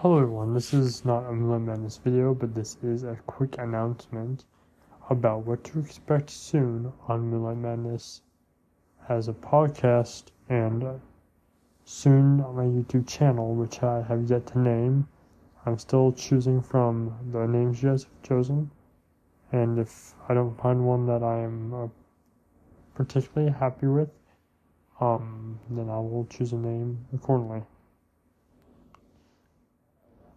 Hello everyone, this is not a Moonlight Madness video, but this is a quick announcement about what to expect soon on Moonlight Madness as a podcast and soon on my YouTube channel, which I have yet to name. I'm still choosing from the names you guys have chosen, and if I don't find one that I am particularly happy with, then I will choose a name accordingly.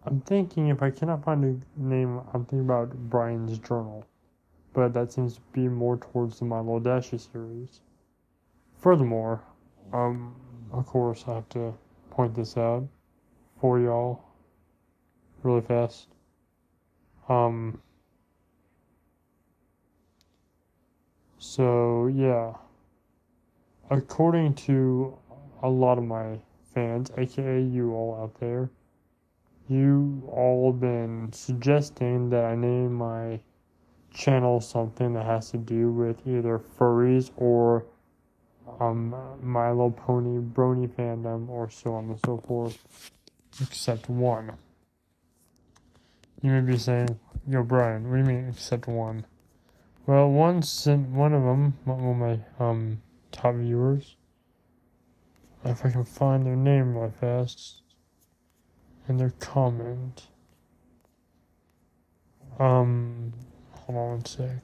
I'm thinking if I cannot find a name, I'm thinking about Brian's Journal, but that seems to be more towards the My Little Dashie series. Furthermore, of course I have to point this out for y'all really fast. So yeah, according to a lot of my fans, aka you all out there, you all been suggesting that I name my channel something that has to do with either furries or My Little Pony Brony fandom or so on and so forth, except one. You may be saying, yo Brian, what do you mean except one? Well, one of them, one of my top viewers, if I can find their name really fast, and their comment. Hold on one sec.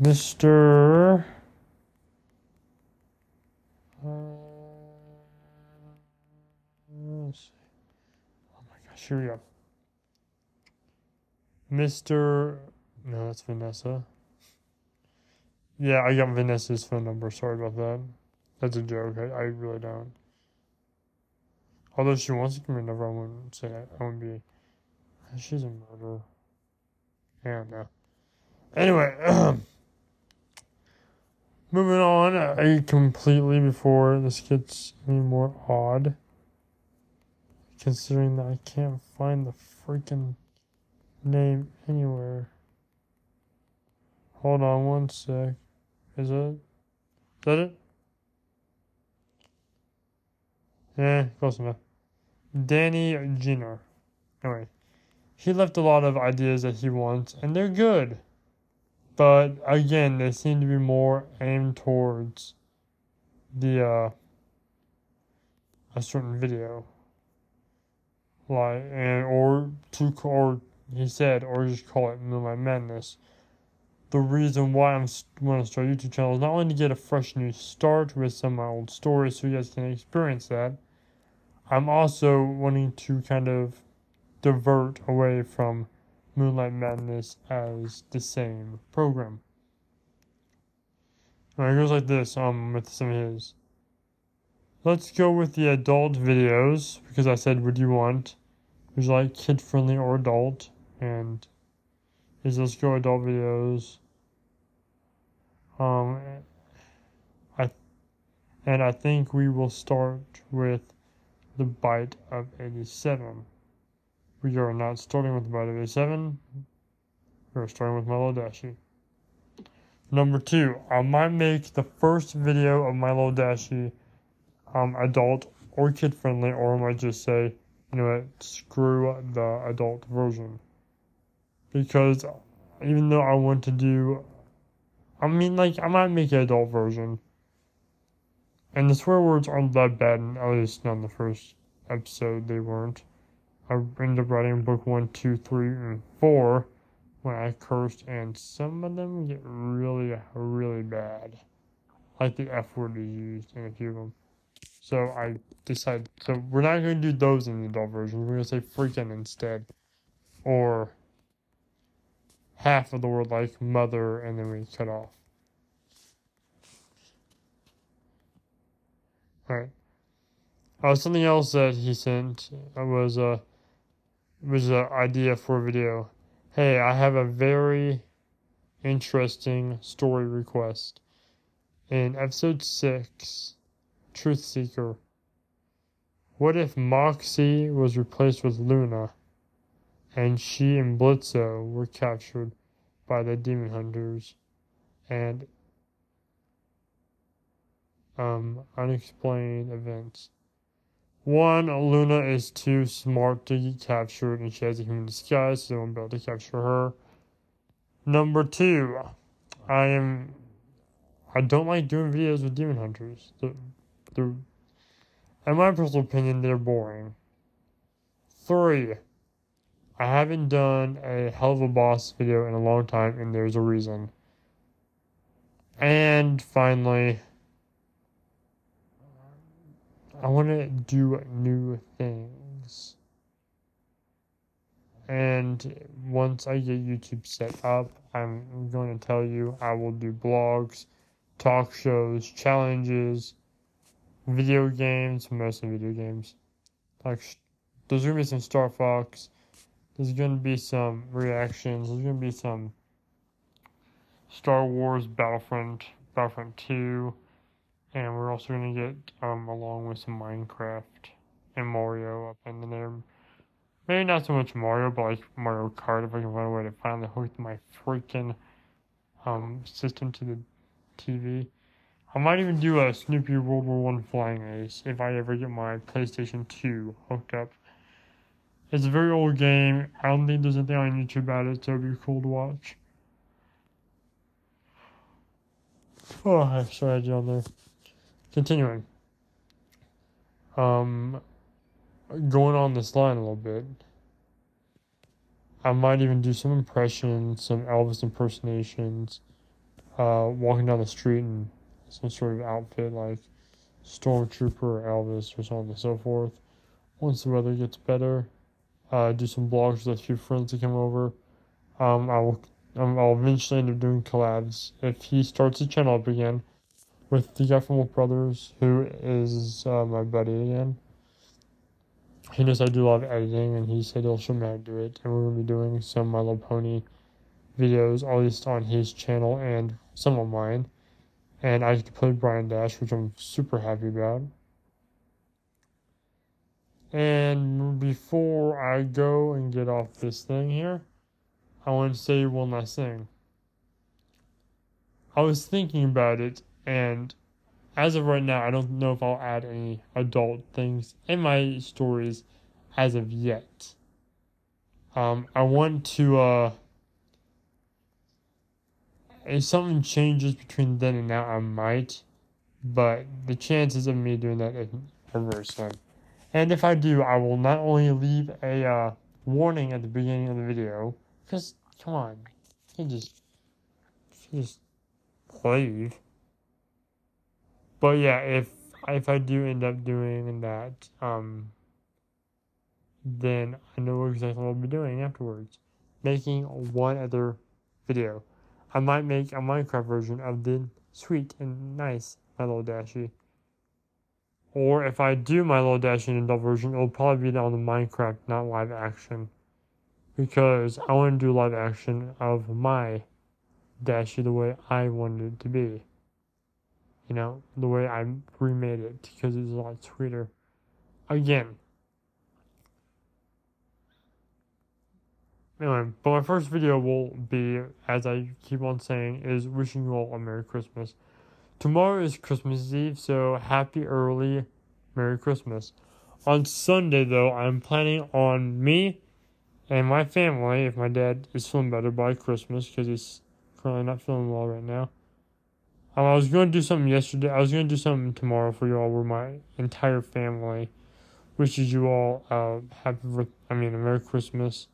Mr. Let's see. Oh my gosh, here we go. Mr. No, that's Vanessa. Yeah, I got Vanessa's phone number. Sorry about that. That's a joke. I really don't. Although she wants to commit murder, I wouldn't say that. I wouldn't be. She's a murderer. I don't know. Anyway, moving on. I completely, before this gets any more odd, considering that I can't find the freaking name anywhere. Hold on one sec. Is that it? Yeah, close enough. Danny Giner. Anyway, he left a lot of ideas that he wants, and they're good. But again, they seem to be more aimed towards the a certain video, like or he said, or just call it Midnight Madness. The reason why I want to start a YouTube channel is not only to get a fresh new start with some of my old stories, so you guys can experience that. I'm also wanting to kind of divert away from Moonlight Madness as the same program. Alright, it goes like this, with some of his. Let's go with the adult videos, because I said, what do you want? Would you like kid-friendly or adult? And is let's go adult videos. I think we will start with the Bite of 87. We are not starting with the Bite of 87. We are starting with My Little Dashie. Number 2, I might make the first video of My Little Dashie adult or kid friendly, or I might just say, you know what, screw the adult version. Because even though I want to do, I mean, like, I might make an adult version. And the swear words aren't that bad, at least not in the first episode, they weren't. I ended up writing book 1, 2, 3, and 4 when I cursed, and some of them get really, really bad. Like the F word is used in a few of them. So I decided, so we're not going to do those in the adult version, we're going to say freaking instead. Or half of the word like mother, and then we cut off. Alright. Something else that he sent was an idea for a video. Hey, I have a very interesting story request. In episode 6, Truthseeker, what if Moxie was replaced with Luna? And she and Blitzo were captured by the Demon Hunters, and unexplained events. One, Luna is too smart to get captured and she has a human disguise, so I'm about to capture her. Number two, I don't like doing videos with Demon Hunters. In my personal opinion, they're boring. Three, I haven't done a Hell of a Boss video in a long time, and there's a reason. And finally, I want to do new things. And once I get YouTube set up, I'm going to tell you I will do blogs, talk shows, challenges, video games, mostly video games. Like, there's going to be some Star Fox. There's going to be some reactions. There's going to be some Star Wars Battlefront, Battlefront 2. And we're also going to get, along with some Minecraft and Mario up in the name. Maybe not so much Mario, but like Mario Kart, if I can find a way to finally hook my freaking system to the TV. I might even do a Snoopy World War One Flying Ace if I ever get my PlayStation 2 hooked up. It's a very old game. I don't think there's anything on YouTube about it, so it'd be cool to watch. Oh, I'm sorry I did on there. Continuing. Going on this line a little bit. I might even do some impressions, some Elvis impersonations, walking down the street in some sort of outfit like Stormtrooper or Elvis or so on and so forth. Once the weather gets better, do some blogs with a few friends that come over. I'll eventually end up doing collabs. If he starts the channel up again, with the guy from Brothers, who is my buddy again. He knows I do a lot of editing, and he said he'll show me how to do it. And we're going to be doing some My Little Pony videos, at least on his channel and some on mine. And I get to play Brian Dash, which I'm super happy about. And before I go and get off this thing here, I want to say one last thing. I was thinking about it, and as of right now, I don't know if I'll add any adult things in my stories as of yet. I want to, if something changes between then and now, I might, but the chances of me doing that are very slim. And if I do, I will not only leave a warning at the beginning of the video, because, come on, you can just leave. But yeah, if I do end up doing that, then I know exactly what I'll be doing afterwards. Making one other video. I might make a Minecraft version of the sweet and nice My Little Dashie. Or if I do My Little Dashie in an adult version, it'll probably be on the Minecraft, not live action. Because I want to do live action of my Dashie the way I wanted it to be. You know, the way I remade it, because it's a lot sweeter. Again. Anyway, but my first video will be, as I keep on saying, is wishing you all a Merry Christmas. Tomorrow is Christmas Eve, so happy early Merry Christmas. On Sunday, though, I'm planning on me and my family, if my dad is feeling better by Christmas, because he's currently not feeling well right now. I was going to do something yesterday. I was going to do something tomorrow for you all where my entire family wishes you all a Merry Christmas.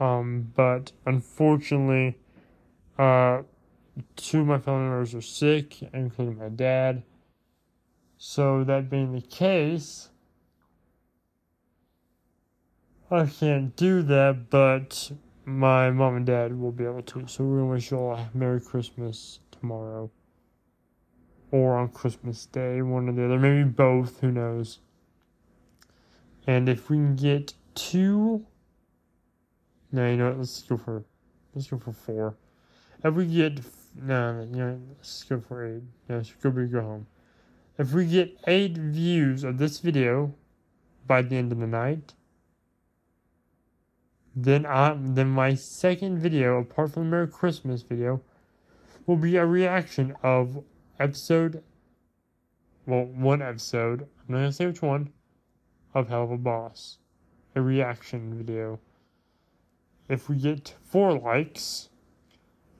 But unfortunately, two of my family members are sick, including my dad. So that being the case, I can't do that, but my mom and dad will be able to. So we're going to wish you all a Merry Christmas tomorrow, or on Christmas Day, one or the other, maybe both, who knows. And if we can get two, no, you know what, let's go for four. If we get, no, you know, let's go for eight, no, let's go home. If we get 8 views of this video by the end of the night, then my second video, apart from the Merry Christmas video, will be a reaction of one episode, I'm not going to say which one, of Hell of a Boss, a reaction video. If we get 4 likes,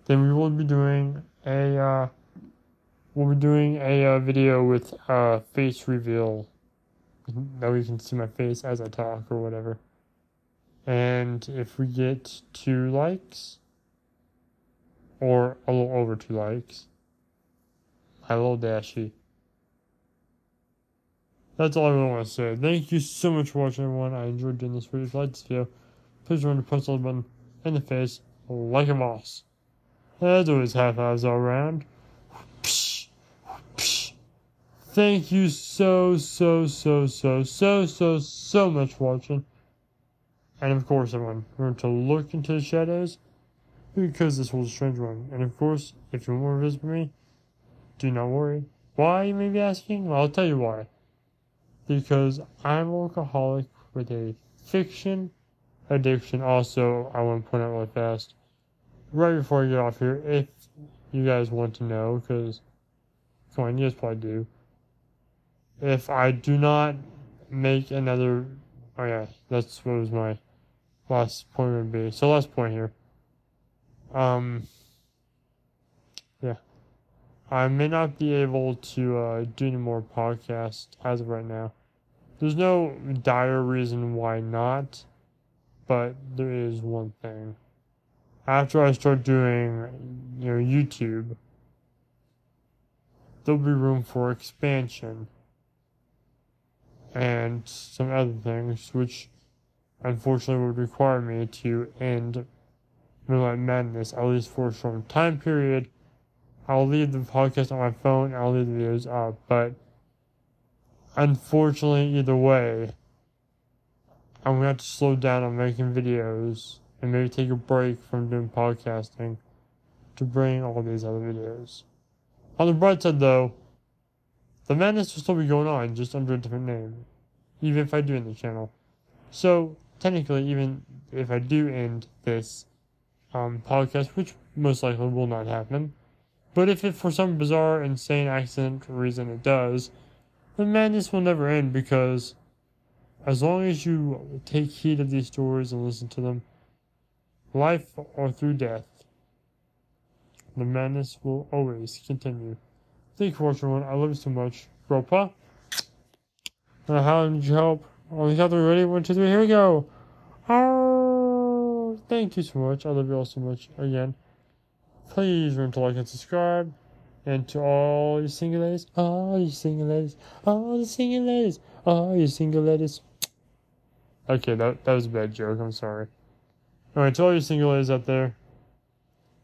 then we will be doing a video with a face reveal. Now you can see my face as I talk or whatever. And if we get 2 likes, or a little over 2 likes, My Little Dashie. That's all I really want to say. Thank you so much for watching, everyone. I enjoyed doing this video. If you liked this video, please remember to punch the like button in the face like a boss. As always, high fives all around. Thank you so much for watching. And of course, everyone, remember to look into the shadows, because this was a strange one. And of course, if you want to visit me, do not worry. Why, you may be asking? Well, I'll tell you why. Because I'm an alcoholic with a fiction addiction. Also, I want to point out really fast, right before I get off here, if you guys want to know, because, come on, you guys probably do. If I do not make another, oh yeah, that's what was my last point would be. So last point here. Yeah. I may not be able to do any more podcasts as of right now. There's no dire reason why not, but there is one thing. After I start doing, you know, YouTube, there'll be room for expansion and some other things, which unfortunately would require me to end Moonlight Madness, at least for a short time period. I'll leave the podcast on my phone, I'll leave the videos up, but unfortunately, either way, I'm going to have to slow down on making videos and maybe take a break from doing podcasting to bring all these other videos. On the bright side, though, the madness will still be going on, just under a different name, even if I do end the channel. So, technically, even if I do end this podcast, which most likely will not happen, but if it, for some bizarre, insane accident reason it does, the madness will never end, because as long as you take heed of these stories and listen to them, life or through death, the madness will always continue. Thank you for watching, everyone. I love you so much. Ropa. How did you help? On the count of 3, ready? 1, 2, 3, here we go. Oh, thank you so much. I love you all so much. Again, please remember to like and subscribe. And to all you single ladies, all you single ladies, all the single ladies, all you single ladies. Okay, that was a bad joke. I'm sorry. Alright, to all you single ladies out there,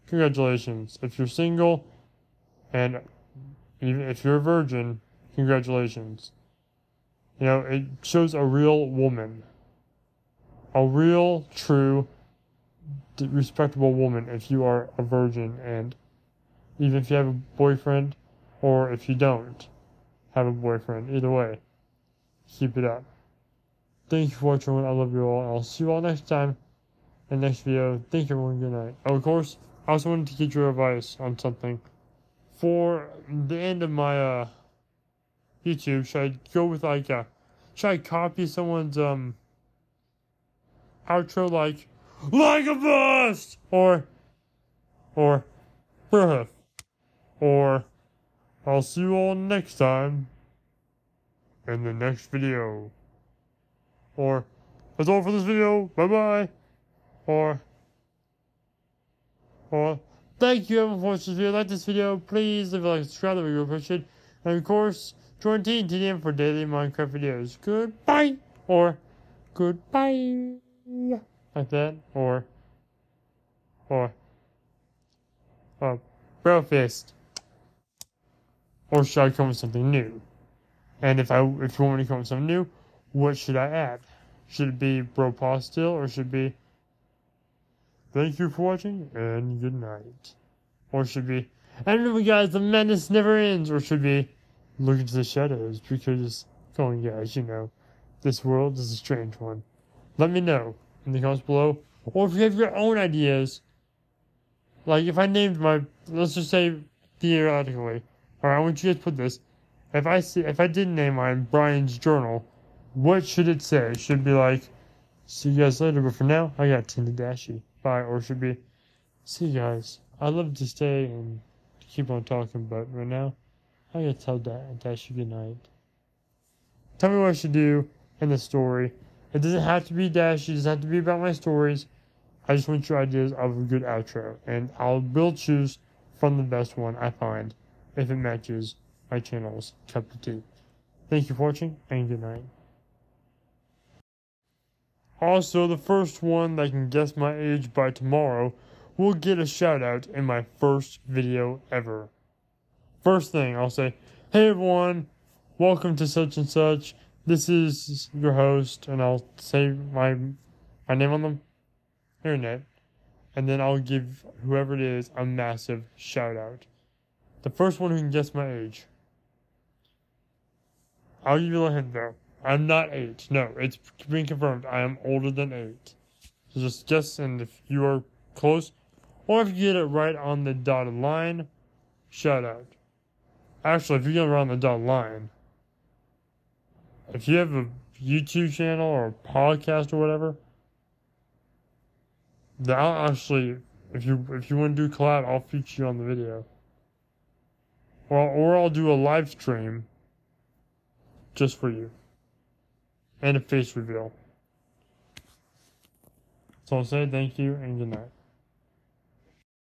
congratulations. If you're single, and even if you're a virgin, congratulations. You know, it shows a real woman. A real, true, respectable woman if you are a virgin, and even if you have a boyfriend, or if you don't have a boyfriend. Either way, keep it up. Thank you for watching, everyone. I love you all, and I'll see you all next time in the next video. Thank you, everyone. Good night. Oh, of course, I also wanted to get your advice on something. For the end of my YouTube, should I go with like a, should I copy someone's outro like a boss, or bruh, or I'll see you all next time in the next video, or that's all for this video, bye bye, or thank you everyone for watching this video. If you like this video, please leave a like and subscribe, that would be really appreciated. And of course, join Team TDM for daily Minecraft videos. Goodbye! Or, goodbye! Like that, or, bro fist. Or should I come with something new? And if you want me to come with something new, what should I add? Should it be bro pause still, or should it be thank you for watching, and good night. Or should be, and remember guys, the madness never ends. Or should be, look into the shadows, because, come on guys, you know, this world is a strange one. Let me know in the comments below. Or if you have your own ideas, like if I named my, let's just say, theoretically, alright, I want you guys to put this, if I did name mine Brian's Journal, What should it say? It should be like, see you guys later, but for now, I got Team Dashie. Bye. Or it should be, see you guys. I'd love to stay and keep on talking, but right now, I gotta tell Dashie goodnight. Tell me what I should do in the story. It doesn't have to be Dashie, it doesn't have to be about my stories. I just want your ideas of a good outro, and I will choose from the best one I find if it matches my channel's cup of tea. Thank you for watching, and good night. Also, the first one that can guess my age by tomorrow will get a shout out in my first video ever. First thing, I'll say, hey everyone, welcome to such and such. This is your host, and I'll say my name on them. Internet, and then I'll give whoever it is a massive shout out. The first one who can guess my age. I'll give you a little hint though. I'm not 8. No, it's been confirmed. I am older than 8. So just guess, and if you are close, or if you get it right on the dotted line, shout out. Actually, if you get it right on the dotted line, if you have a YouTube channel or a podcast or whatever, I'll actually, if you want to do collab, I'll feature you on the video. Or I'll do a live stream just for you. And a face reveal. So I'll say thank you and good night.